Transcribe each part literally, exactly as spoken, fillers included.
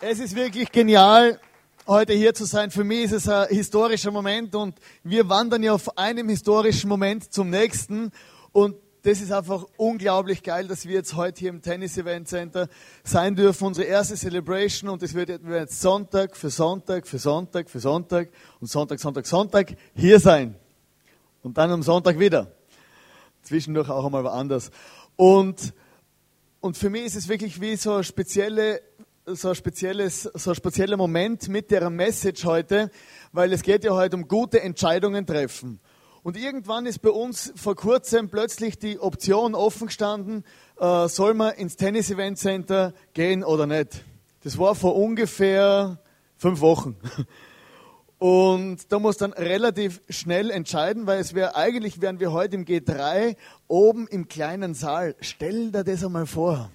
Es ist wirklich genial, heute hier zu sein. Für mich ist es ein historischer Moment und wir wandern ja auf einem historischen Moment zum nächsten. Und das ist einfach unglaublich geil, dass wir jetzt heute hier im Tennis Event Center sein dürfen. Unsere erste Celebration und es wird jetzt Sonntag für Sonntag für Sonntag für Sonntag und Sonntag, Sonntag, Sonntag hier sein. Und dann am Sonntag wieder. Zwischendurch auch einmal woanders. Und, und für mich ist es wirklich wie so eine spezielle So ein, spezielles, so ein spezieller Moment mit der Message heute, weil es geht ja heute um gute Entscheidungen treffen. Und irgendwann ist bei uns vor kurzem plötzlich die Option offen gestanden, äh, soll man ins Tennis Event Center gehen oder nicht. Das war vor ungefähr fünf Wochen. Und da muss dann relativ schnell entscheiden, weil es wäre eigentlich wären wir heute im G drei oben im kleinen Saal. Stell dir das einmal vor.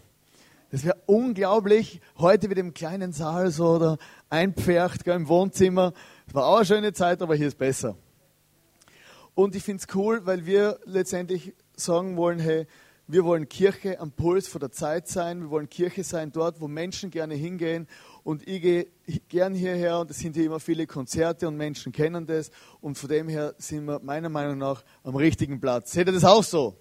Das wäre unglaublich, heute wieder im kleinen Saal so oder einpfercht gell, im Wohnzimmer. Das war auch eine schöne Zeit, aber hier ist besser. Und ich finde es cool, weil wir letztendlich sagen wollen, hey, wir wollen Kirche am Puls von der Zeit sein. Wir wollen Kirche sein dort, wo Menschen gerne hingehen. Und ich gehe gern hierher und es sind hier immer viele Konzerte und Menschen kennen das. Und von dem her sind wir meiner Meinung nach am richtigen Platz. Seht ihr das auch so?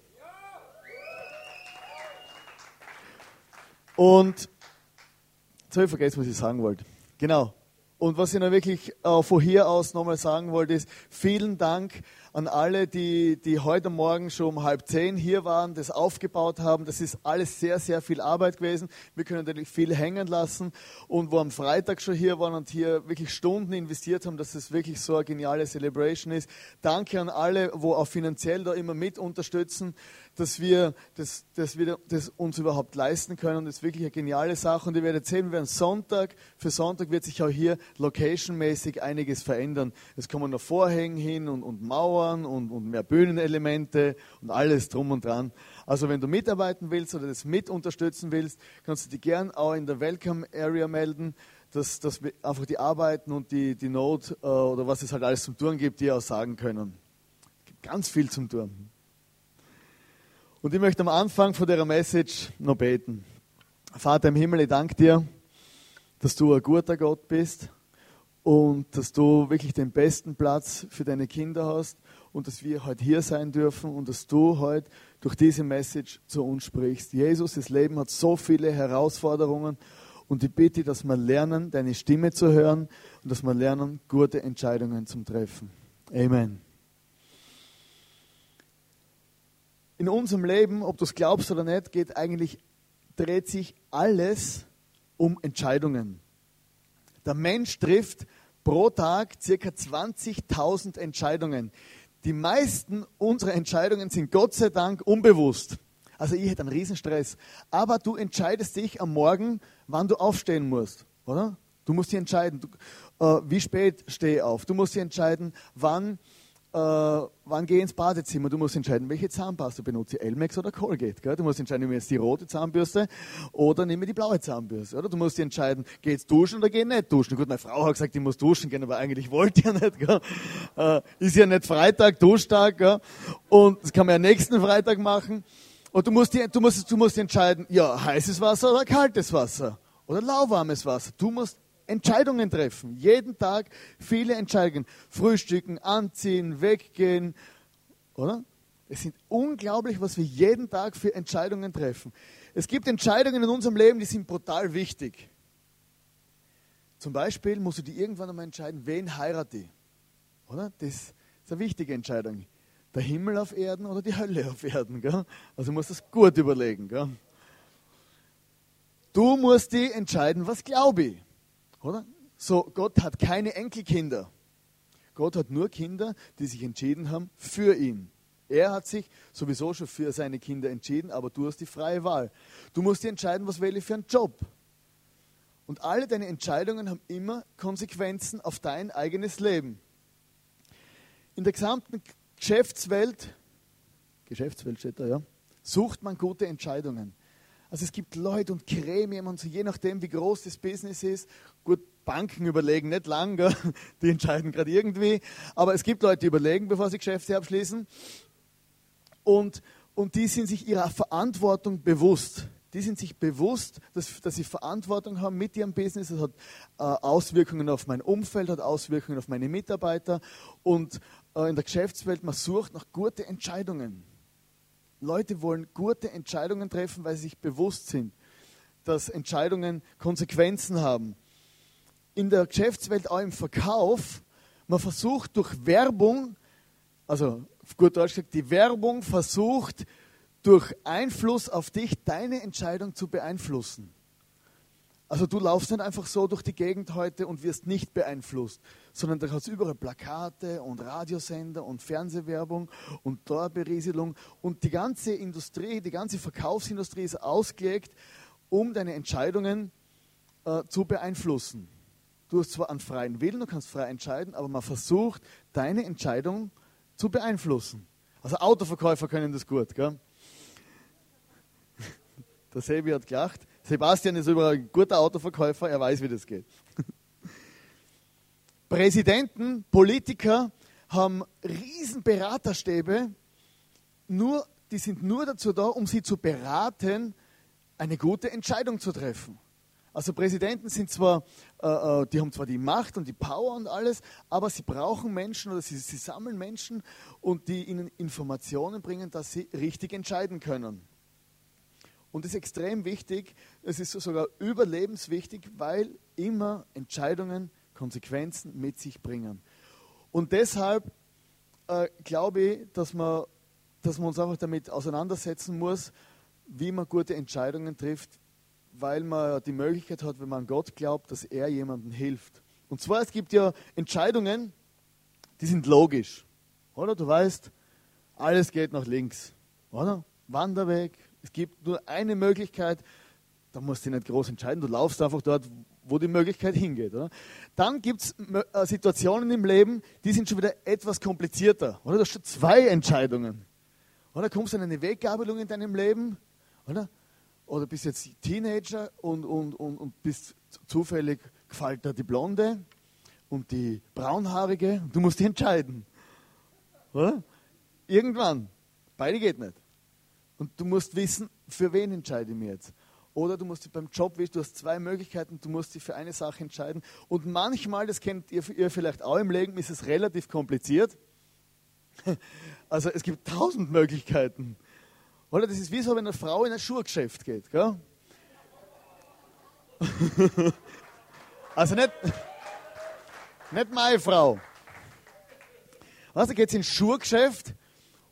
Und jetzt habe ich vergessen, was ich sagen wollte. Genau. Und was ich noch wirklich äh, von hier aus nochmal sagen wollte, ist vielen Dank an alle, die, die heute Morgen schon um halb zehn hier waren, das aufgebaut haben. Das ist alles sehr, sehr viel Arbeit gewesen. Wir können natürlich viel hängen lassen. Und wo am Freitag schon hier waren und hier wirklich Stunden investiert haben, dass es wirklich so eine geniale Celebration ist. Danke an alle, wo auch finanziell da immer mit unterstützen, dass wir, das, dass wir das uns überhaupt leisten können. Das ist wirklich eine geniale Sache. Und ihr werdet sehen, wir werden Sonntag für Sonntag wird sich auch hier locationmäßig einiges verändern. Es kommen noch Vorhänge hin und, und Mauern und, und mehr Bühnenelemente und alles drum und dran. Also wenn du mitarbeiten willst oder das mit unterstützen willst, kannst du dich gern auch in der Welcome Area melden, dass, dass wir einfach die Arbeiten und die, die Not äh, oder was es halt alles zum Tun gibt, dir auch sagen können. Es gibt ganz viel zum Tun. Und ich möchte am Anfang von dieser Message noch beten. Vater im Himmel, ich danke dir, dass du ein guter Gott bist und dass du wirklich den besten Platz für deine Kinder hast und dass wir heute hier sein dürfen und dass du heute durch diese Message zu uns sprichst. Jesus, das Leben hat so viele Herausforderungen und ich bitte, dass wir lernen, deine Stimme zu hören und dass wir lernen, gute Entscheidungen zu treffen. Amen. In unserem Leben, ob du es glaubst oder nicht, geht eigentlich, dreht sich alles um Entscheidungen. Der Mensch trifft pro Tag circa zwanzigtausend Entscheidungen. Die meisten unserer Entscheidungen sind Gott sei Dank unbewusst. Also ich hätte einen Riesenstress. Aber du entscheidest dich am Morgen, wann du aufstehen musst, oder? Du musst dich entscheiden, du, äh, wie spät stehe ich auf. Du musst dich entscheiden, wann, äh, wann gehe ich ins Badezimmer. Du musst entscheiden, welche Zahnpasta benutze ich, Elmex oder Colgate. Gell? Du musst entscheiden, nehme ich jetzt die rote Zahnbürste oder nehme ich die blaue Zahnbürste. Oder? Du musst entscheiden, gehe ich duschen oder gehe ich nicht duschen. Gut, meine Frau hat gesagt, ich muss duschen gehen, aber eigentlich wollte ich ja nicht. Gell? Äh, ist ja nicht Freitag, Duschtag. Gell? Und das kann man ja nächsten Freitag machen. Und du musst, die, du musst, du musst entscheiden, ja, heißes Wasser oder kaltes Wasser oder lauwarmes Wasser. Du musst Entscheidungen treffen. Jeden Tag viele Entscheidungen. Frühstücken, anziehen, weggehen. Oder? Es sind unglaublich, was wir jeden Tag für Entscheidungen treffen. Es gibt Entscheidungen in unserem Leben, die sind brutal wichtig. Zum Beispiel musst du dir irgendwann einmal entscheiden, wen heirate ich. Oder? Das ist eine wichtige Entscheidung. Der Himmel auf Erden oder die Hölle auf Erden. Gell? Also du musst das gut überlegen. Gell? Du musst dir entscheiden, was glaube ich. Oder? So, Gott hat keine Enkelkinder. Gott hat nur Kinder, die sich entschieden haben für ihn. Er hat sich sowieso schon für seine Kinder entschieden, aber du hast die freie Wahl. Du musst dir entscheiden, was wähle ich für einen Job. Und alle deine Entscheidungen haben immer Konsequenzen auf dein eigenes Leben. In der gesamten Geschäftswelt, Geschäftswelt steht da, ja, sucht man gute Entscheidungen. Also es gibt Leute und Gremien und so, je nachdem, wie groß das Business ist. Gut, Banken überlegen nicht lang, gell? Die entscheiden gerade irgendwie. Aber es gibt Leute, die überlegen, bevor sie Geschäfte abschließen. Und, und die sind sich ihrer Verantwortung bewusst. Die sind sich bewusst, dass, dass sie Verantwortung haben mit ihrem Business. Das hat äh, Auswirkungen auf mein Umfeld, hat Auswirkungen auf meine Mitarbeiter. Und äh, in der Geschäftswelt, man sucht nach guten Entscheidungen. Leute wollen gute Entscheidungen treffen, weil sie sich bewusst sind, dass Entscheidungen Konsequenzen haben. In der Geschäftswelt, auch im Verkauf, man versucht durch Werbung, also auf gut Deutsch gesagt, die Werbung versucht, durch Einfluss auf dich deine Entscheidung zu beeinflussen. Also du laufst nicht einfach so durch die Gegend heute und wirst nicht beeinflusst, sondern da hast du überall Plakate und Radiosender und Fernsehwerbung und Torberieselung. Und die ganze Industrie, die ganze Verkaufsindustrie ist ausgelegt, um deine Entscheidungen äh, zu beeinflussen. Du hast zwar einen freien Willen, du kannst frei entscheiden, aber man versucht, deine Entscheidung zu beeinflussen. Also Autoverkäufer können das gut, gell? Der Sebi hat gelacht. Sebastian ist überall ein guter Autoverkäufer, er weiß, wie das geht. Präsidenten, Politiker haben riesen Beraterstäbe, nur, die sind nur dazu da, um sie zu beraten, eine gute Entscheidung zu treffen. Also Präsidenten sind zwar, äh, die haben zwar die Macht und die Power und alles, aber sie brauchen Menschen oder sie, sie sammeln Menschen und die ihnen Informationen bringen, dass sie richtig entscheiden können. Und das ist extrem wichtig, es ist sogar überlebenswichtig, weil immer Entscheidungen Konsequenzen mit sich bringen. Und deshalb äh, glaube ich, dass man, dass man uns einfach damit auseinandersetzen muss, wie man gute Entscheidungen trifft, weil man die Möglichkeit hat, wenn man an Gott glaubt, dass er jemandem hilft. Und zwar, es gibt ja Entscheidungen, die sind logisch. Oder du weißt, alles geht nach links. Oder? Wanderweg. Es gibt nur eine Möglichkeit, da musst du nicht groß entscheiden, du laufst einfach dort, wo die Möglichkeit hingeht. Oder? Dann gibt es Situationen im Leben, die sind schon wieder etwas komplizierter. Oder? Du hast schon zwei Entscheidungen. Oder kommst du an eine Weggabelung in deinem Leben, oder, oder bist jetzt Teenager und, und, und, und bist zufällig, gefällt dir die Blonde und die Braunhaarige, du musst dich entscheiden. Oder? Irgendwann, beide geht nicht. Und du musst wissen, für wen entscheide ich mich jetzt. Oder du musst dich beim Job, du hast zwei Möglichkeiten, du musst dich für eine Sache entscheiden. Und manchmal, das kennt ihr, ihr vielleicht auch im Leben, ist es relativ kompliziert. Also es gibt tausend Möglichkeiten. Oder das ist wie so, wenn eine Frau in ein Schuhgeschäft geht. Gell? Also nicht, nicht meine Frau. Also da geht sie ins Schuhgeschäft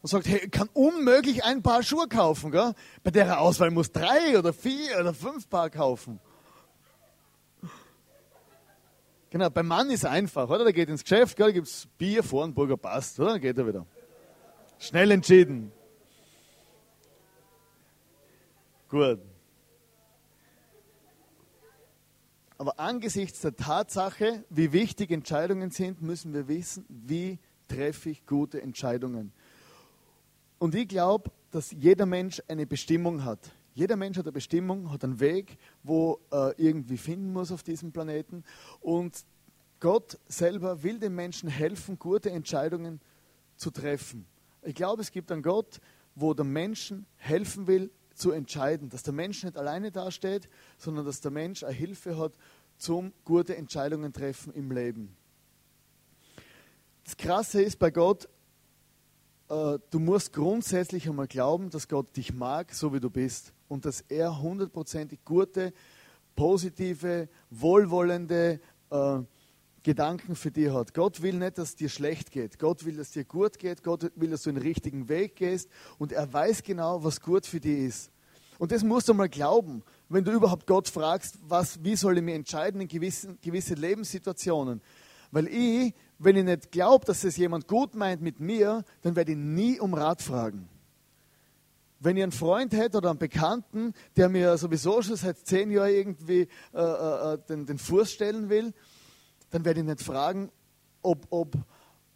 und sagt, hey, ich kann unmöglich ein Paar Schuhe kaufen. Gell? Bei der Auswahl muss drei oder vier oder fünf Paar kaufen. Genau, beim Mann ist es einfach, oder? Der geht ins Geschäft, gell? Da gibt es Bier, Vornburger, passt, oder? Dann geht er wieder. Schnell entschieden. Gut. Aber angesichts der Tatsache, wie wichtig Entscheidungen sind, müssen wir wissen, wie treffe ich gute Entscheidungen. Und ich glaube, dass jeder Mensch eine Bestimmung hat. Jeder Mensch hat eine Bestimmung, hat einen Weg, wo er irgendwie finden muss auf diesem Planeten. Und Gott selber will den Menschen helfen, gute Entscheidungen zu treffen. Ich glaube, es gibt einen Gott, wo der Menschen helfen will, zu entscheiden. Dass der Mensch nicht alleine dasteht, sondern dass der Mensch eine Hilfe hat, zum gute Entscheidungen treffen im Leben. Das Krasse ist bei Gott, du musst grundsätzlich einmal glauben, dass Gott dich mag, so wie du bist. Und dass er hundertprozentig gute, positive, wohlwollende äh, Gedanken für dich hat. Gott will nicht, dass es dir schlecht geht. Gott will, dass es dir gut geht. Gott will, dass du den richtigen Weg gehst. Und er weiß genau, was gut für dich ist. Und das musst du mal glauben, wenn du überhaupt Gott fragst, was, wie soll ich mich entscheiden in gewissen, gewissen Lebenssituationen. Weil ich, wenn ich nicht glaube, dass es jemand gut meint mit mir, dann werde ich nie um Rat fragen. Wenn ich einen Freund hätte oder einen Bekannten, der mir sowieso schon seit zehn Jahren irgendwie äh, äh, den, den Fuß stellen will, dann werde ich nicht fragen, ob, ob,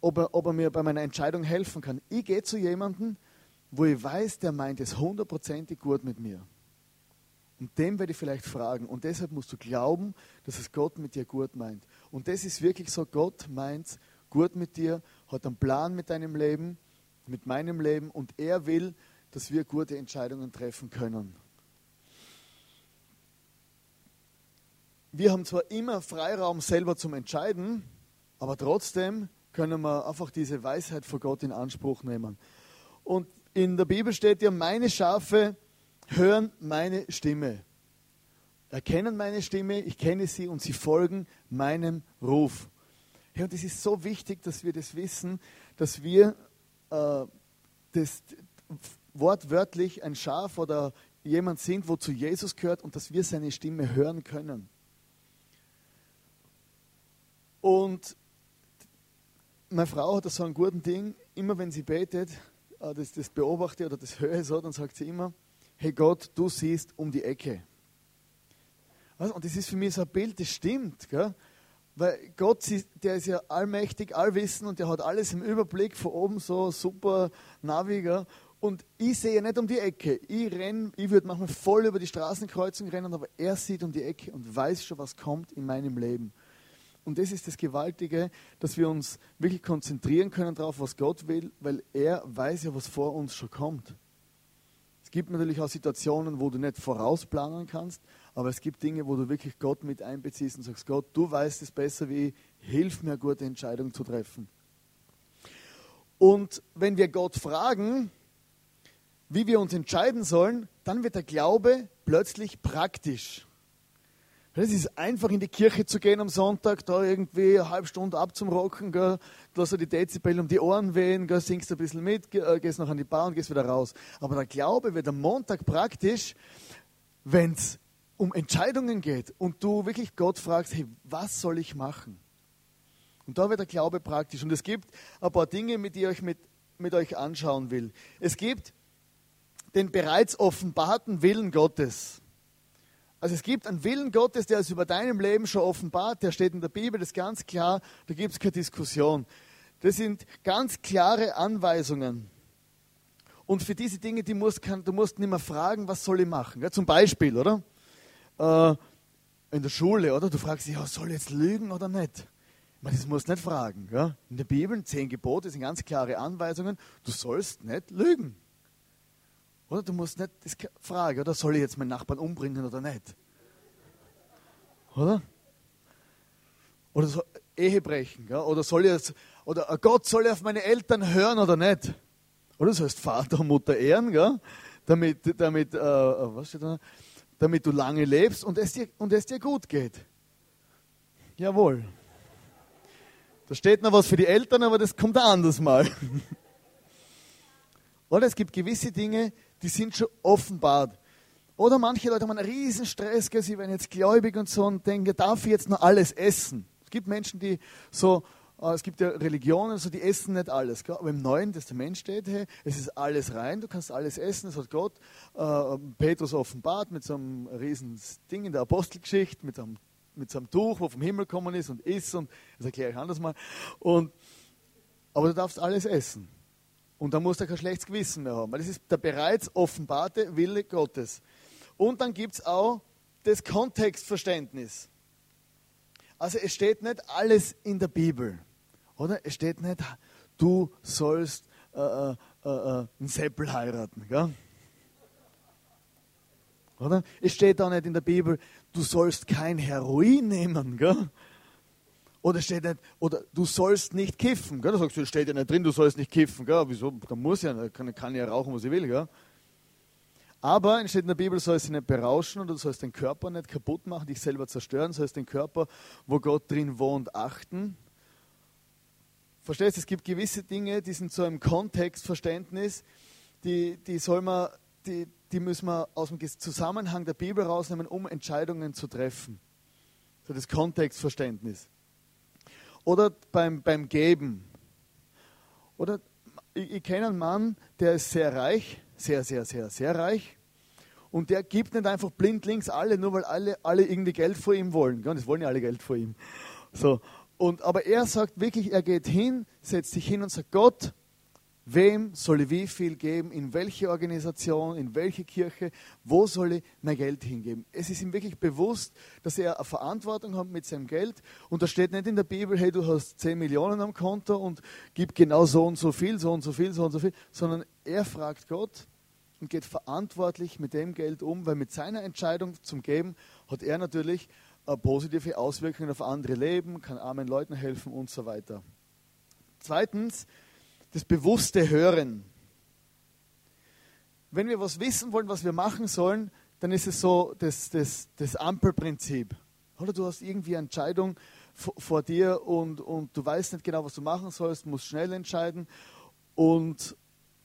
ob, er, ob er mir bei meiner Entscheidung helfen kann. Ich gehe zu jemandem, wo ich weiß, der meint es hundertprozentig gut mit mir. Und dem werde ich vielleicht fragen. Und deshalb musst du glauben, dass es Gott mit dir gut meint. Und das ist wirklich so, Gott meint es gut mit dir, hat einen Plan mit deinem Leben, mit meinem Leben. Und er will, dass wir gute Entscheidungen treffen können. wir haben zwar immer Freiraum selber zum Entscheiden, aber trotzdem können wir einfach diese Weisheit von Gott in Anspruch nehmen. Und in der Bibel steht ja, meine Schafe hören meine Stimme, erkennen meine Stimme, ich kenne sie und sie folgen meinem Ruf. Ja, und es ist so wichtig, dass wir das wissen, dass wir äh, das wortwörtlich ein Schaf oder jemand sind, wozu Jesus gehört und dass wir seine Stimme hören können. Und meine Frau hat so einen guten Ding, immer wenn sie betet, das, das beobachte oder das höre so, dann sagt sie immer, hey Gott, du siehst um die Ecke. Und das ist für mich so ein Bild, das stimmt, gell? Weil Gott, der ist ja allmächtig, allwissend und der hat alles im Überblick, von oben so super Naviger. Und ich sehe ja nicht um die Ecke. Ich renne, ich würde manchmal voll über die Straßenkreuzung rennen, aber er sieht um die Ecke und weiß schon, was kommt in meinem Leben. Und das ist das Gewaltige, dass wir uns wirklich konzentrieren können darauf, was Gott will, weil er weiß ja, was vor uns schon kommt. Es gibt natürlich auch Situationen, wo du nicht vorausplanen kannst, aber es gibt Dinge, wo du wirklich Gott mit einbeziehst und sagst, Gott, du weißt es besser wie ich, hilf mir, eine gute Entscheidung zu treffen. Und wenn wir Gott fragen, wie wir uns entscheiden sollen, dann wird der Glaube plötzlich praktisch. Es ist einfach, in die Kirche zu gehen am Sonntag, da irgendwie eine halbe Stunde ab zum Rocken, gell, da so die Dezibel um die Ohren wehen, gell, singst ein bisschen mit, gehst noch an die Bar und gehst wieder raus. Aber der Glaube wird am Montag praktisch, wenn es um Entscheidungen geht und du wirklich Gott fragst, hey, was soll ich machen? Und da wird der Glaube praktisch. Und es gibt ein paar Dinge, mit die ich euch mit, mit euch anschauen will. Es gibt den bereits offenbarten Willen Gottes. Also es gibt einen Willen Gottes, der ist über deinem Leben schon offenbart, der steht in der Bibel, das ist ganz klar, da gibt es keine Diskussion. Das sind ganz klare Anweisungen. Und für diese Dinge, die musst, kann, du musst nicht mehr fragen, was soll ich machen? Ja, zum Beispiel, oder? In der Schule, oder? Du fragst dich, ja, soll ich jetzt lügen oder nicht? Man, das musst du nicht fragen. Ja? In der Bibel, zehn Gebote sind ganz klare Anweisungen, du sollst nicht lügen. Oder du musst nicht das fragen, oder soll ich jetzt meinen Nachbarn umbringen oder nicht? Oder? Oder so, Ehe brechen, gell? Oder soll ich jetzt, oder Gott soll ich auf meine Eltern hören oder nicht? Oder das heißt Vater und Mutter ehren, gell? Damit, damit, äh, was steht da? Damit du lange lebst und es dir, und es dir gut geht. Jawohl. Da steht noch was für die Eltern, aber das kommt ein anderes Mal. Oder es gibt gewisse Dinge, die sind schon offenbart. Oder manche Leute haben einen riesen Stress, gell? Sie werden jetzt gläubig und so und denken, darf ich jetzt noch alles essen? Es gibt Menschen, die so, äh, es gibt ja Religionen, so, die essen nicht alles. Gell? Aber im Neuen Testament steht, hey, es ist alles rein, du kannst alles essen, das hat Gott äh, Petrus offenbart mit so einem riesen Ding in der Apostelgeschichte, mit so einem, mit so einem Tuch, wo vom Himmel gekommen ist und isst und, das erkläre ich anders mal. Und, aber du darfst alles essen. Und dann muss er kein schlechtes Gewissen mehr haben. Weil das ist der bereits offenbarte Wille Gottes. Und dann gibt es auch das Kontextverständnis. Also es steht nicht alles in der Bibel. Oder? Es steht nicht, du sollst äh, äh, äh, einen Seppel heiraten. Gell? Oder? Es steht auch nicht in der Bibel, du sollst kein Heroin nehmen. Gell? Oder steht nicht, oder du sollst nicht kiffen. Gell? Da sagst du, das steht ja nicht drin, du sollst nicht kiffen. Gell? Wieso? Da muss ja, da kann, kann ja rauchen, was ich will. Gell? Aber es steht in der Bibel, du sollst dich nicht berauschen oder du sollst den Körper nicht kaputt machen, dich selber zerstören, du sollst den Körper, wo Gott drin wohnt, achten. Verstehst du, es gibt gewisse Dinge, die sind so im Kontextverständnis, die, die, soll man, die, die müssen wir aus dem Zusammenhang der Bibel rausnehmen, um Entscheidungen zu treffen. So das Kontextverständnis. Oder beim, beim Geben. Oder ich, ich kenne einen Mann, der ist sehr reich, sehr, sehr, sehr, sehr reich. Und der gibt nicht einfach blindlings alle, nur weil alle, alle irgendwie Geld von ihm wollen. Gell? Das wollen ja alle Geld von ihm. So. Und, aber er sagt wirklich, er geht hin, setzt sich hin und sagt, Gott, wem soll ich wie viel geben, in welche Organisation, in welche Kirche, wo soll ich mein Geld hingeben? Es ist ihm wirklich bewusst, dass er eine Verantwortung hat mit seinem Geld und da steht nicht in der Bibel, hey, du hast zehn Millionen am Konto und gib genau so und so viel, so und so viel, so und so viel, sondern er fragt Gott und geht verantwortlich mit dem Geld um, weil mit seiner Entscheidung zum Geben hat er natürlich positive Auswirkungen auf andere Leben, kann armen Leuten helfen und so weiter. Zweitens, das bewusste Hören. Wenn wir was wissen wollen, was wir machen sollen, dann ist es so das, das, das Ampelprinzip. Oder du hast irgendwie eine Entscheidung vor, vor dir und, und du weißt nicht genau, was du machen sollst, musst schnell entscheiden und,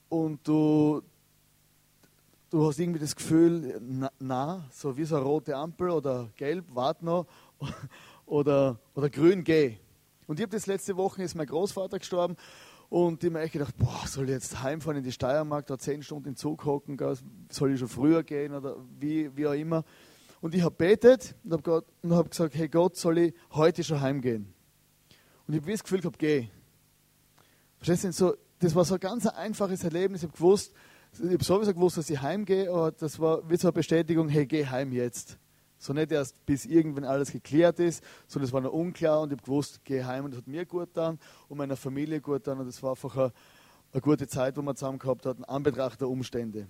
und du, du hast irgendwie das Gefühl, na, na, so wie so eine rote Ampel oder gelb, warte noch oder, oder grün, geh. Und ich habe das letzte Woche, ist mein Großvater gestorben. Und ich habe mir echt gedacht, boah, soll ich jetzt heimfahren in die Steiermark, da zehn Stunden im Zug hocken, soll ich schon früher gehen oder wie, wie auch immer. Und ich habe betet und habe hab gesagt, hey Gott, soll ich heute schon heimgehen? Und ich habe das Gefühl gehabt, geh. Verstehst du, so, das war so ein ganz einfaches Erlebnis. Ich habe gewusst, ich habe sowieso gewusst, dass ich heimgehe, aber das war wie so eine Bestätigung, hey, geh heim jetzt. So nicht erst, bis irgendwann alles geklärt ist, sondern es war noch unklar und ich habe gewusst, ich gehe heim und es hat mir gut getan und meiner Familie gut getan und es war einfach eine, eine gute Zeit, die wir zusammen gehabt hatten, an Betracht der Umstände.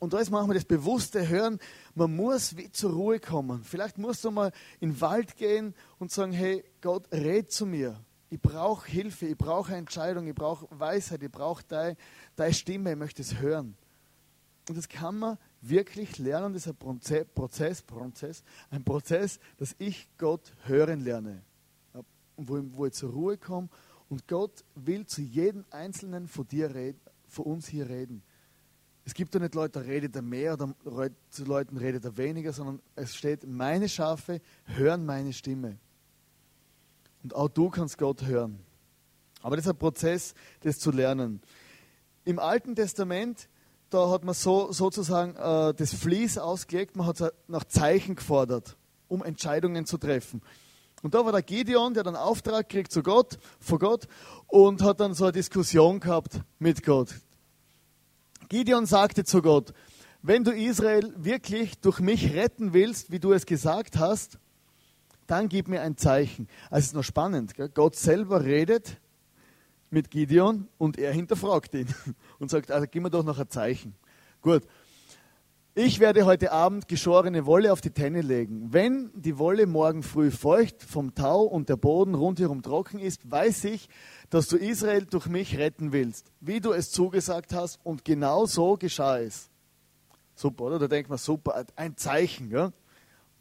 Und da ist manchmal das bewusste Hören, man muss wie zur Ruhe kommen. Vielleicht musst du mal in den Wald gehen und sagen, hey Gott, red zu mir. Ich brauche Hilfe, ich brauche eine Entscheidung, ich brauche Weisheit, ich brauche deine, deine Stimme, ich möchte es hören. Und das kann man wirklich lernen, das ist ein Proze- Prozess, Prozess, ein Prozess, dass ich Gott hören lerne, wo ich, wo ich zur Ruhe komme und Gott will zu jedem Einzelnen von dir reden, von uns hier reden. Es gibt ja nicht Leute, da redet er mehr oder zu Leuten redet er weniger, sondern es steht, meine Schafe hören meine Stimme. Und auch du kannst Gott hören. Aber das ist ein Prozess, das zu lernen. Im Alten Testament da hat man so, sozusagen äh, das Vlies ausgelegt, man hat nach Zeichen gefordert, um Entscheidungen zu treffen. Und da war der Gideon, der dann einen Auftrag kriegt zu Gott, von Gott und hat dann so eine Diskussion gehabt mit Gott. Gideon sagte zu Gott, wenn du Israel wirklich durch mich retten willst, wie du es gesagt hast, dann gib mir ein Zeichen. Also es ist noch spannend, gell? Gott selber redet mit Gideon und er hinterfragt ihn und sagt, also gib mir doch noch ein Zeichen. Gut, ich werde heute Abend geschorene Wolle auf die Tenne legen. Wenn die Wolle morgen früh feucht vom Tau und der Boden rundherum trocken ist, weiß ich, dass du Israel durch mich retten willst, wie du es zugesagt hast und genau so geschah es. Super, oder? Da denkt man, super, ein Zeichen, ja?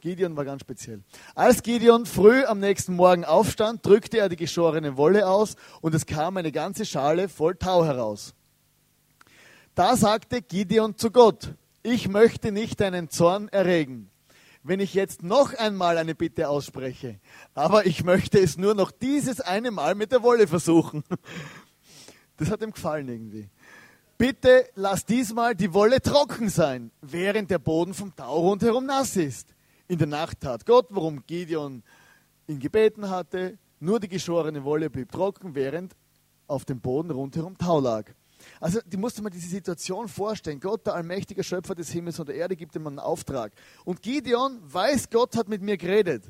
Gideon war ganz speziell. Als Gideon früh am nächsten Morgen aufstand, drückte er die geschorene Wolle aus und es kam eine ganze Schale voll Tau heraus. Da sagte Gideon zu Gott, ich möchte nicht deinen Zorn erregen, wenn ich jetzt noch einmal eine Bitte ausspreche, aber ich möchte es nur noch dieses eine Mal mit der Wolle versuchen. Das hat ihm gefallen irgendwie. Bitte lass diesmal die Wolle trocken sein, während der Boden vom Tau rundherum nass ist. In der Nacht tat Gott, worum Gideon ihn gebeten hatte, nur die geschorene Wolle blieb trocken, während auf dem Boden rundherum Tau lag. Also die musste man diese Situation vorstellen. Gott, der allmächtige Schöpfer des Himmels und der Erde, gibt ihm einen Auftrag. Und Gideon weiß, Gott hat mit mir geredet.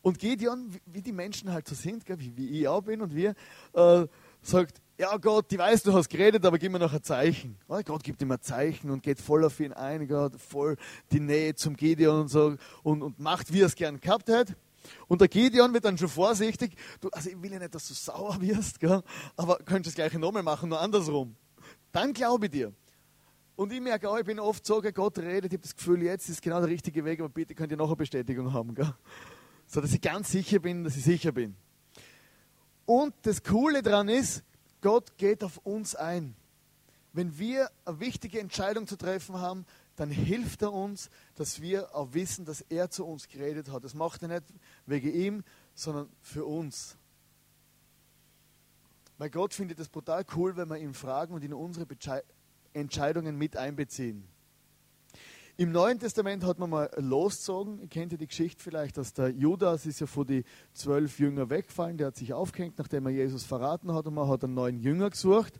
Und Gideon, wie die Menschen halt so sind, wie ich auch bin und wir, äh, sagt, ja Gott, ich weiß, du hast geredet, aber gib mir noch ein Zeichen. Oh, Gott gibt ihm ein Zeichen und geht voll auf ihn ein, Gott, voll die Nähe zum Gideon und so und, und macht, wie er es gern gehabt hätte. Und der Gideon wird dann schon vorsichtig, du, also ich will ja nicht, dass du sauer wirst, gell? Aber könntest das gleiche nochmal machen, nur andersrum. Dann glaube ich dir. Und ich merke auch, ich bin oft so, Gott redet, ich habe das Gefühl, jetzt ist genau der richtige Weg, aber bitte könnt ihr noch eine Bestätigung haben. Gell? So, dass ich ganz sicher bin, dass ich sicher bin. Und das Coole daran ist, Gott geht auf uns ein. Wenn wir eine wichtige Entscheidung zu treffen haben, dann hilft er uns, dass wir auch wissen, dass er zu uns geredet hat. Das macht er nicht wegen ihm, sondern für uns. Weil Gott findet es brutal cool, wenn wir ihn fragen und ihn unsere Beschei- Entscheidungen mit einbeziehen. Im Neuen Testament hat man mal losgezogen, ihr kennt ja die Geschichte vielleicht, dass der Judas ist ja von den zwölf Jüngern weggefallen, der hat sich aufgehängt, nachdem er Jesus verraten hat und man hat einen neuen Jünger gesucht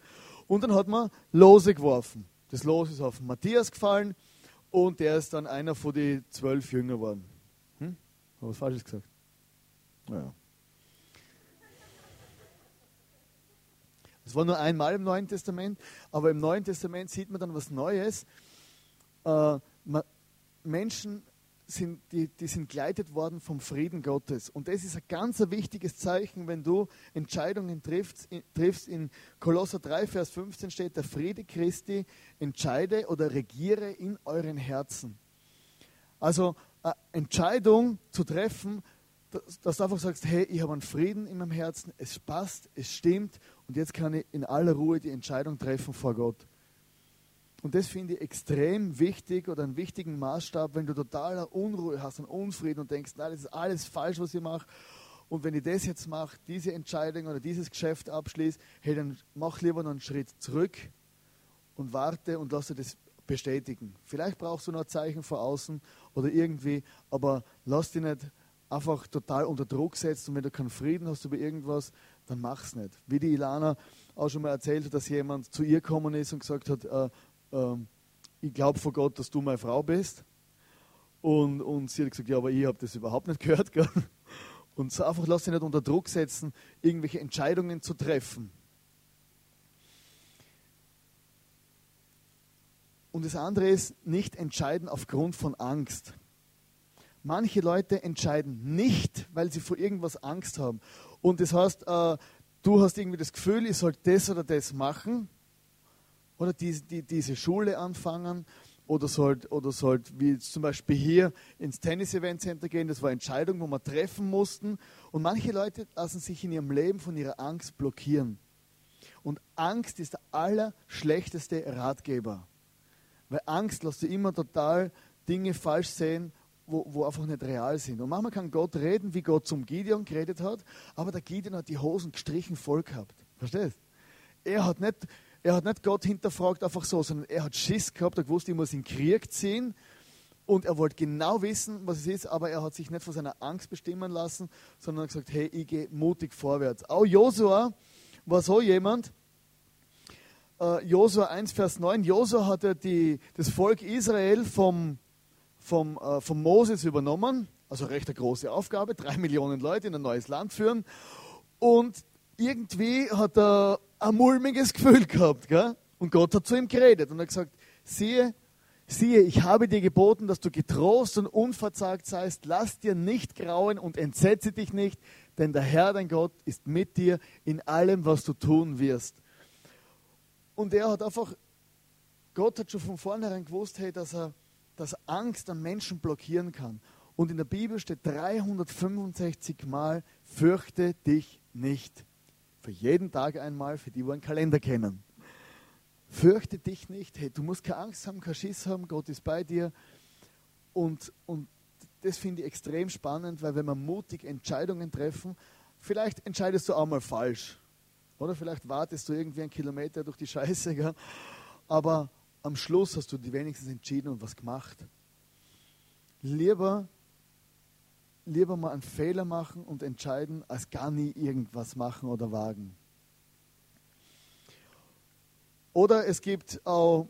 und dann hat man Lose geworfen. Das Los ist auf Matthias gefallen und der ist dann einer von den zwölf Jüngern geworden. Hm? Habe ich was Falsches gesagt? Naja. Es war nur einmal im Neuen Testament, aber im Neuen Testament sieht man dann was Neues. Äh, Menschen sind, die, die sind geleitet worden vom Frieden Gottes. Und das ist ein ganz wichtiges Zeichen, wenn du Entscheidungen triffst. In, triffst in Kolosser drei, Vers fünfzehn steht, der Friede Christi entscheide oder regiere in euren Herzen. Also eine Entscheidung zu treffen, dass, dass du einfach sagst, hey, ich habe einen Frieden in meinem Herzen, es passt, es stimmt und jetzt kann ich in aller Ruhe die Entscheidung treffen vor Gott. Und das finde ich extrem wichtig oder einen wichtigen Maßstab, wenn du total Unruhe hast und Unfrieden und denkst, nein, das ist alles falsch, was ich mache. Und wenn ich das jetzt mache, diese Entscheidung oder dieses Geschäft abschließe, hey, dann mach lieber noch einen Schritt zurück und warte und lass dir das bestätigen. Vielleicht brauchst du noch ein Zeichen von außen oder irgendwie, aber lass dich nicht einfach total unter Druck setzen. Und wenn du keinen Frieden hast über irgendwas, dann mach es nicht. Wie die Ilana auch schon mal erzählt hat, dass jemand zu ihr gekommen ist und gesagt hat, äh, ich glaube vor Gott, dass du meine Frau bist. Und, und sie hat gesagt, ja, aber ich habe das überhaupt nicht gehört. Gell? Und so einfach lass dich nicht unter Druck setzen, irgendwelche Entscheidungen zu treffen. Und das andere ist, nicht entscheiden aufgrund von Angst. Manche Leute entscheiden nicht, weil sie vor irgendwas Angst haben. Und das heißt, äh, du hast irgendwie das Gefühl, ich soll das oder das machen. Oder die, die, diese Schule anfangen oder sollt, oder sollt, wie zum Beispiel hier ins Tennis Event Center gehen, das war eine Entscheidung, wo wir treffen mussten. Und manche Leute lassen sich in ihrem Leben von ihrer Angst blockieren. Und Angst ist der allerschlechteste Ratgeber. Weil Angst lässt du immer total Dinge falsch sehen, wo, wo einfach nicht real sind. Und manchmal kann Gott reden, wie Gott zum Gideon geredet hat, aber der Gideon hat die Hosen gestrichen voll gehabt. Verstehst du? Er hat nicht... Er hat nicht Gott hinterfragt, einfach so, sondern er hat Schiss gehabt, er wusste, ich muss in den Krieg ziehen und er wollte genau wissen, was es ist, aber er hat sich nicht von seiner Angst bestimmen lassen, sondern hat gesagt, hey, ich gehe mutig vorwärts. Auch Joshua war so jemand, äh, Joshua eins, Vers neun, Joshua hat ja die, das Volk Israel vom, vom, äh, vom Moses übernommen, also recht eine große Aufgabe, drei Millionen Leute in ein neues Land führen und irgendwie hat er ein mulmiges Gefühl gehabt, gell? Und Gott hat zu ihm geredet und hat gesagt, siehe, siehe, ich habe dir geboten, dass du getrost und unverzagt seist, lass dir nicht grauen und entsetze dich nicht, denn der Herr, dein Gott, ist mit dir in allem, was du tun wirst. Und er hat einfach, Gott hat schon von vornherein gewusst, hey, dass er, dass er Angst an Menschen blockieren kann. Und in der Bibel steht dreihundertfünfundsechzig Mal, fürchte dich nicht. Für jeden Tag einmal, für die, die einen Kalender kennen. Fürchte dich nicht, hey, du musst keine Angst haben, keinen Schiss haben, Gott ist bei dir. Und, und das finde ich extrem spannend, weil wenn wir mutig Entscheidungen treffen, vielleicht entscheidest du auch mal falsch. Oder vielleicht wartest du irgendwie einen Kilometer durch die Scheiße. Gell? Aber am Schluss hast du dich wenigstens entschieden und was gemacht. Lieber Lieber mal einen Fehler machen und entscheiden, als gar nie irgendwas machen oder wagen. Oder es gibt auch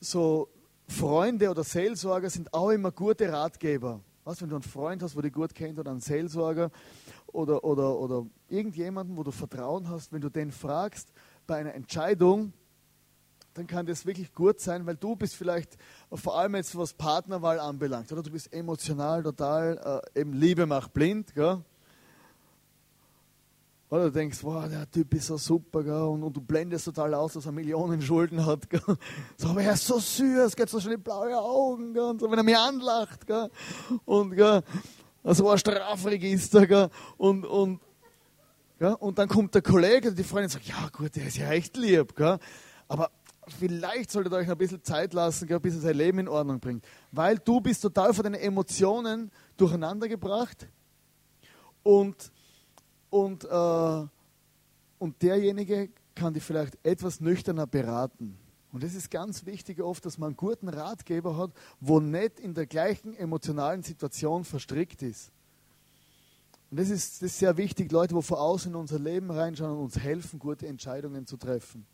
so Freunde oder Seelsorger sind auch immer gute Ratgeber. Was, wenn du einen Freund hast, wo du gut kennst oder einen Seelsorger oder, oder, oder irgendjemanden, wo du Vertrauen hast, wenn du den fragst bei einer Entscheidung, dann kann das wirklich gut sein, weil du bist vielleicht, vor allem jetzt was Partnerwahl anbelangt, oder du bist emotional total, äh, eben Liebe macht blind, gell? Oder du denkst, wow, der Typ ist so super, gell? Und, und du blendest total aus, dass er Millionen Schulden hat, gell? So, aber er ist so süß, gell? So schöne blaue Augen, gell? Und so, wenn er mich anlacht, gell? Und, gell? Also ein Strafregister, gell? Und, und, gell? Und dann kommt der Kollege, die Freundin sagt, ja gut, der ist ja echt lieb, gell? Aber vielleicht solltet ihr euch noch ein bisschen Zeit lassen, bis ihr sein Leben in Ordnung bringt. Weil du bist total von deinen Emotionen durcheinander gebracht und, und, äh, und derjenige kann dich vielleicht etwas nüchterner beraten. Und das ist ganz wichtig oft, dass man einen guten Ratgeber hat, wo nicht in der gleichen emotionalen Situation verstrickt ist. Und das ist, das ist sehr wichtig, Leute, wo von außen in unser Leben reinschauen und uns helfen, gute Entscheidungen zu treffen.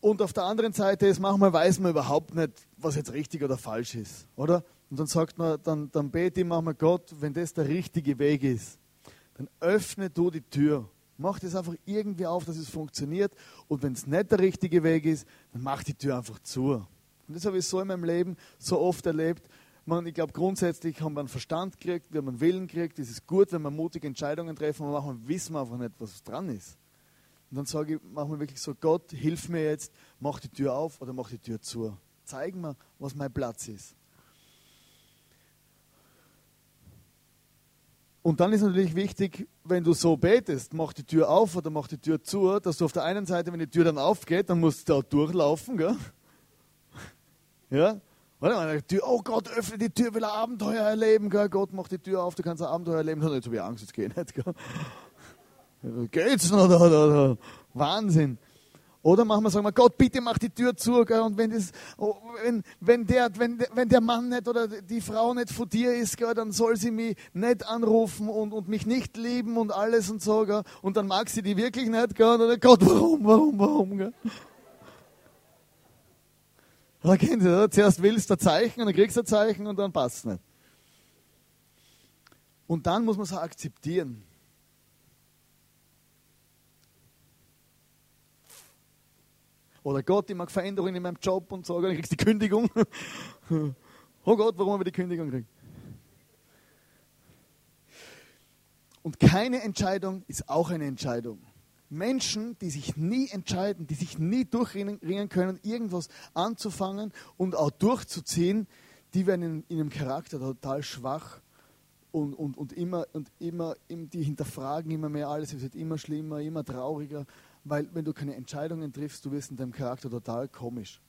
Und auf der anderen Seite ist, manchmal weiß man überhaupt nicht, was jetzt richtig oder falsch ist, oder? Und dann sagt man, dann, dann bete ich manchmal Gott, wenn das der richtige Weg ist, dann öffne du die Tür. Mach das einfach irgendwie auf, dass es funktioniert. Und wenn es nicht der richtige Weg ist, dann mach die Tür einfach zu. Und das habe ich so in meinem Leben so oft erlebt. Man, ich glaube, grundsätzlich haben wir einen Verstand gekriegt, wir haben einen Willen gekriegt. Es ist gut, wenn wir mutige Entscheidungen treffen, aber manchmal wissen wir einfach nicht, was dran ist. Und dann sage ich manchmal wirklich so, Gott, hilf mir jetzt, mach die Tür auf oder mach die Tür zu. Zeig mir, was mein Platz ist. Und dann ist natürlich wichtig, wenn du so betest, mach die Tür auf oder mach die Tür zu, dass du auf der einen Seite, wenn die Tür dann aufgeht, dann musst du da durchlaufen, gell? Ja? Warte mal, Tür, oh Gott, öffne die Tür, will ein Abenteuer erleben, gell? Gott, mach die Tür auf, du kannst ein Abenteuer erleben. Jetzt habe ich Angst, jetzt gehe ich nicht, gell? Geht's noch? Da, da, da. Wahnsinn. Oder machen wir, sagen wir, Gott, bitte mach die Tür zu, gell? Und wenn, das, oh, wenn, wenn, der, wenn, wenn der Mann nicht oder die Frau nicht von dir ist, gell, dann soll sie mich nicht anrufen und, und mich nicht lieben und alles und so, gell? Und dann mag sie die wirklich nicht, gell? Und dann, Gott, warum, warum, warum, gell? Da kennt ihr, oder? Zuerst willst du ein Zeichen und dann kriegst du ein Zeichen und dann passt es nicht. Und dann muss man es akzeptieren. Oder Gott, ich mag Veränderungen in meinem Job und so, und dann kriegst du die Kündigung. Oh Gott, warum habe ich die Kündigung gekriegt? Und keine Entscheidung ist auch eine Entscheidung. Menschen, die sich nie entscheiden, die sich nie durchringen können, irgendwas anzufangen und auch durchzuziehen, die werden in, in ihrem Charakter total schwach und, und, und, immer, und immer, die hinterfragen immer mehr alles, es wird immer schlimmer, immer trauriger. Weil wenn du keine Entscheidungen triffst, du wirst in deinem Charakter total komisch.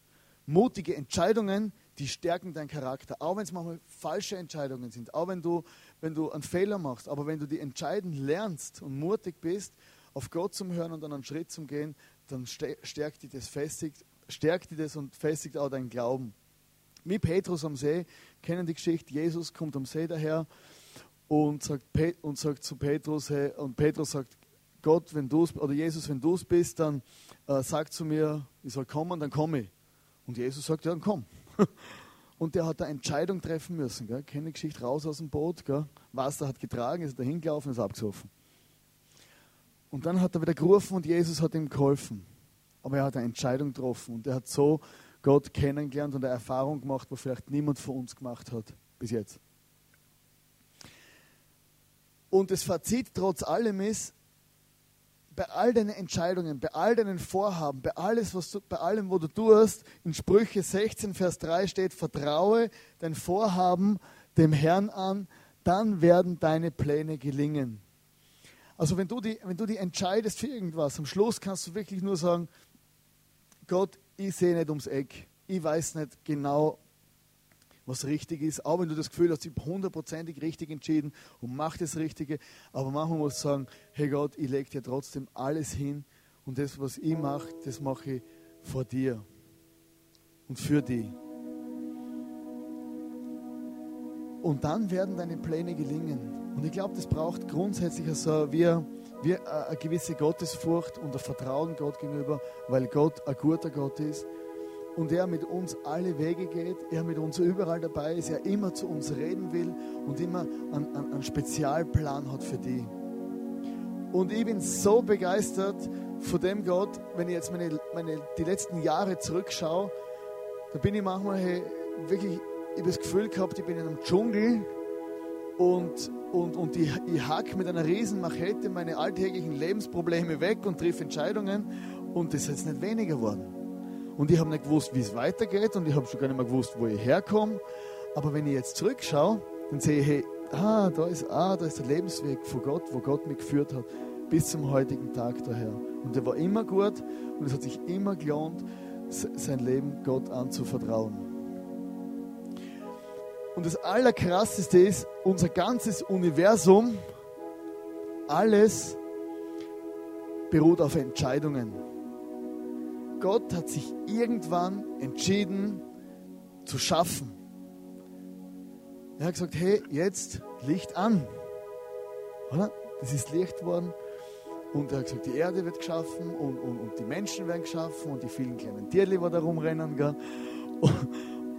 Mutige Entscheidungen, die stärken deinen Charakter. Auch wenn es manchmal falsche Entscheidungen sind. Auch wenn du, wenn du einen Fehler machst. Aber wenn du die entscheiden lernst und mutig bist, auf Gott zum Hören und dann einen Schritt zum Gehen, dann stärkt dich das, festigt, stärkt dich das und festigt auch deinen Glauben. Wie Petrus am See, kennen die Geschichte, Jesus kommt am See daher und sagt, und sagt zu Petrus, hey, und Petrus sagt, Gott, wenn du's, oder Jesus, wenn du es bist, dann äh, sag zu mir, ich soll kommen, dann komme ich. Und Jesus sagt, ja, dann komm. Und der hat eine Entscheidung treffen müssen. Gell? Keine Geschichte, raus aus dem Boot. Gell? Wasser hat getragen, ist dahin gelaufen, ist abgesoffen. Und dann hat er wieder gerufen und Jesus hat ihm geholfen. Aber er hat eine Entscheidung getroffen. Und er hat so Gott kennengelernt und eine Erfahrung gemacht, was vielleicht niemand von uns gemacht hat, bis jetzt. Und das Fazit trotz allem ist, bei all deinen Entscheidungen, bei all deinen Vorhaben, bei, alles, was du, bei allem, wo du tust, in Sprüche sechzehn, Vers drei steht, vertraue dein Vorhaben dem Herrn an, dann werden deine Pläne gelingen. Also wenn du die, wenn du die entscheidest für irgendwas, am Schluss kannst du wirklich nur sagen, Gott, ich sehe nicht ums Eck, ich weiß nicht genau, was richtig ist, auch wenn du das Gefühl hast, ich habe hundertprozentig richtig entschieden und mach das Richtige, aber manchmal muss ich sagen, hey Gott, ich lege dir trotzdem alles hin und das, was ich mache, das mache ich vor dir und für dich. Und dann werden deine Pläne gelingen. Und ich glaube, das braucht grundsätzlich also wir, wir, eine gewisse Gottesfurcht und ein Vertrauen Gott gegenüber, weil Gott ein guter Gott ist. Und er mit uns alle Wege geht, er mit uns überall dabei ist, er immer zu uns reden will und immer einen, einen, einen Spezialplan hat für die. Und ich bin so begeistert von dem Gott, wenn ich jetzt meine, meine, die letzten Jahre zurückschaue, da bin ich manchmal hey, wirklich, ich habe das Gefühl gehabt, ich bin in einem Dschungel und, und, und ich, ich hack mit einer riesen Machete meine alltäglichen Lebensprobleme weg und treffe Entscheidungen und das ist jetzt nicht weniger geworden. Und ich habe nicht gewusst, wie es weitergeht und ich habe schon gar nicht mehr gewusst, wo ich herkomme. Aber wenn ich jetzt zurückschaue, dann sehe ich, hey, ah, da ist, ah, da ist der Lebensweg von Gott, wo Gott mich geführt hat, bis zum heutigen Tag daher. Und der war immer gut und es hat sich immer gelohnt, sein Leben Gott anzuvertrauen. Und das Allerkrasseste ist, unser ganzes Universum, alles beruht auf Entscheidungen. Gott hat sich irgendwann entschieden zu schaffen. Er hat gesagt, hey, jetzt Licht an. Oder? Das ist Licht worden. Und er hat gesagt, die Erde wird geschaffen und, und, und die Menschen werden geschaffen und die vielen kleinen Tierli, die da rumrennen. Gell? Und,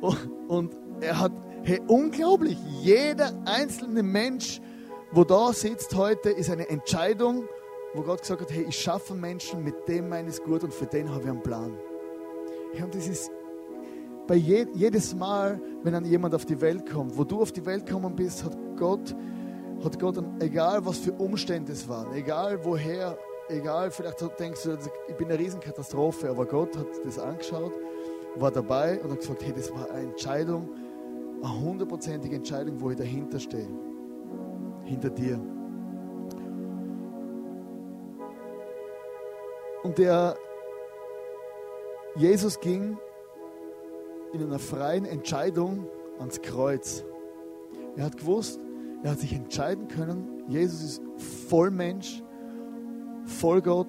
und, und er hat, hey, unglaublich, jeder einzelne Mensch, wo da sitzt heute, ist eine Entscheidung, wo Gott gesagt hat, hey, ich schaffe Menschen, mit dem meines Gut und für den habe ich einen Plan. Ja, und das ist bei je, jedes Mal, wenn dann jemand auf die Welt kommt, wo du auf die Welt gekommen bist, hat Gott, hat Gott, egal was für Umstände es waren, egal woher, egal, vielleicht denkst du, ich bin eine Riesenkatastrophe, aber Gott hat das angeschaut, war dabei und hat gesagt, hey, das war eine Entscheidung, eine hundertprozentige Entscheidung, wo ich dahinter stehe, hinter dir. Und der Jesus ging in einer freien Entscheidung ans Kreuz. Er hat gewusst, er hat sich entscheiden können. Jesus ist voll Mensch, voll Gott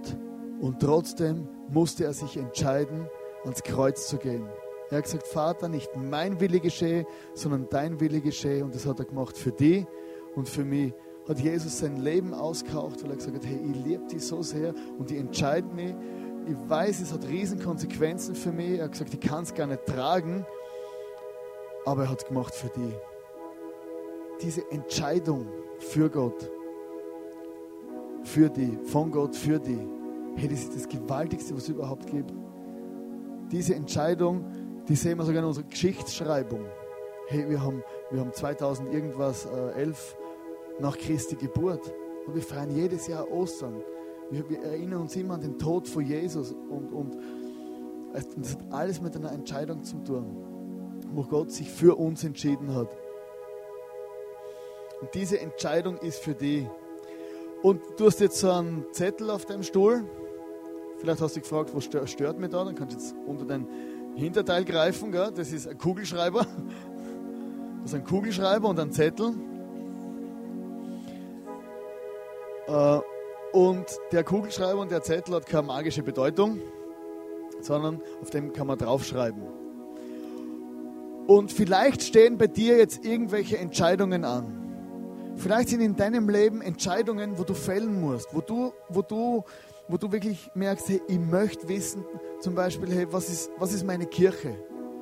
und trotzdem musste er sich entscheiden, ans Kreuz zu gehen. Er hat gesagt, Vater, nicht mein Wille geschehe, sondern dein Wille geschehe. Und das hat er gemacht für dich und für mich. Hat Jesus sein Leben auskauft, weil er gesagt hat, hey, ich liebe dich so sehr und ich entscheide mich. Ich weiß, es hat riesen Konsequenzen für mich. Er hat gesagt, ich kann es gar nicht tragen, aber er hat es gemacht für dich. Diese Entscheidung für Gott, für dich, von Gott, für dich, hey, das ist das Gewaltigste, was es überhaupt gibt. Diese Entscheidung, die sehen wir sogar in unserer Geschichtsschreibung. Hey, wir haben, wir haben zweitausend irgendwas, äh, elf nach Christi Geburt und wir feiern jedes Jahr Ostern. Wir, wir erinnern uns immer an den Tod von Jesus und, und, und das hat alles mit einer Entscheidung zu tun, wo Gott sich für uns entschieden hat. Und diese Entscheidung ist für dich. Und du hast jetzt so einen Zettel auf deinem Stuhl. Vielleicht hast du dich gefragt, was stört, stört mich da? Dann kannst du jetzt unter dein Hinterteil greifen. Gell? Das ist ein Kugelschreiber. Das ist ein Kugelschreiber und ein Zettel. Äh, Und der Kugelschreiber und der Zettel hat keine magische Bedeutung, sondern auf dem kann man draufschreiben. Und vielleicht stehen bei dir jetzt irgendwelche Entscheidungen an. Vielleicht sind in deinem Leben Entscheidungen, wo du fällen musst, wo du, wo du, wo du wirklich merkst, hey, ich möchte wissen, zum Beispiel, hey, was ist, was ist meine Kirche?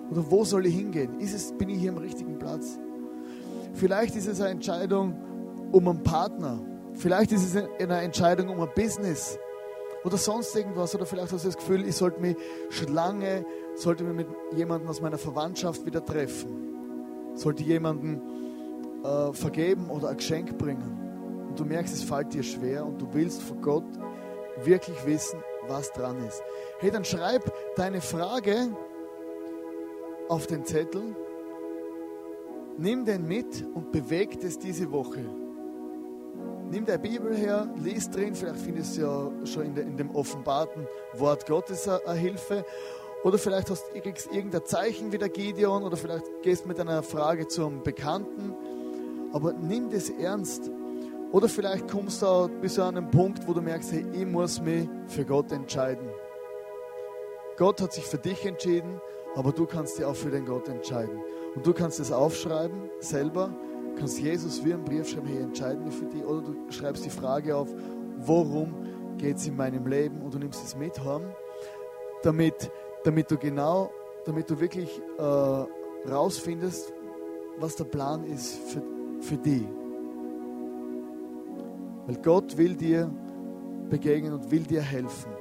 Oder wo soll ich hingehen? Ist es, bin ich hier am richtigen Platz? Vielleicht ist es eine Entscheidung um einen Partner. Vielleicht ist es eine Entscheidung um ein Business oder sonst irgendwas. Oder vielleicht hast du das Gefühl, ich sollte mich schon lange, sollte mich mit jemandem aus meiner Verwandtschaft wieder treffen. Sollte jemanden äh, vergeben oder ein Geschenk bringen. Und du merkst, es fällt dir schwer und du willst von Gott wirklich wissen, was dran ist. Hey, dann schreib deine Frage auf den Zettel, nimm den mit und beweg das diese Woche. Nimm deine Bibel her, lies drin, vielleicht findest du ja schon in, der, in dem offenbarten Wort Gottes eine Hilfe. Oder vielleicht hast, kriegst du irgendein Zeichen wie der Gideon oder vielleicht gehst du mit einer Frage zum Bekannten. Aber nimm das ernst. Oder vielleicht kommst du auch bis an einen Punkt, wo du merkst, hey, ich muss mich für Gott entscheiden. Gott hat sich für dich entschieden, aber du kannst dich auch für den Gott entscheiden. Und du kannst das aufschreiben, selber. Du kannst Jesus wie einen Brief schreiben, hey, entscheide mich für dich. Oder du schreibst die Frage auf, worum geht es in meinem Leben? Und du nimmst es mit heim, damit, damit du genau, damit du wirklich äh, rausfindest, was der Plan ist für, für dich. Weil Gott will dir begegnen und will dir helfen.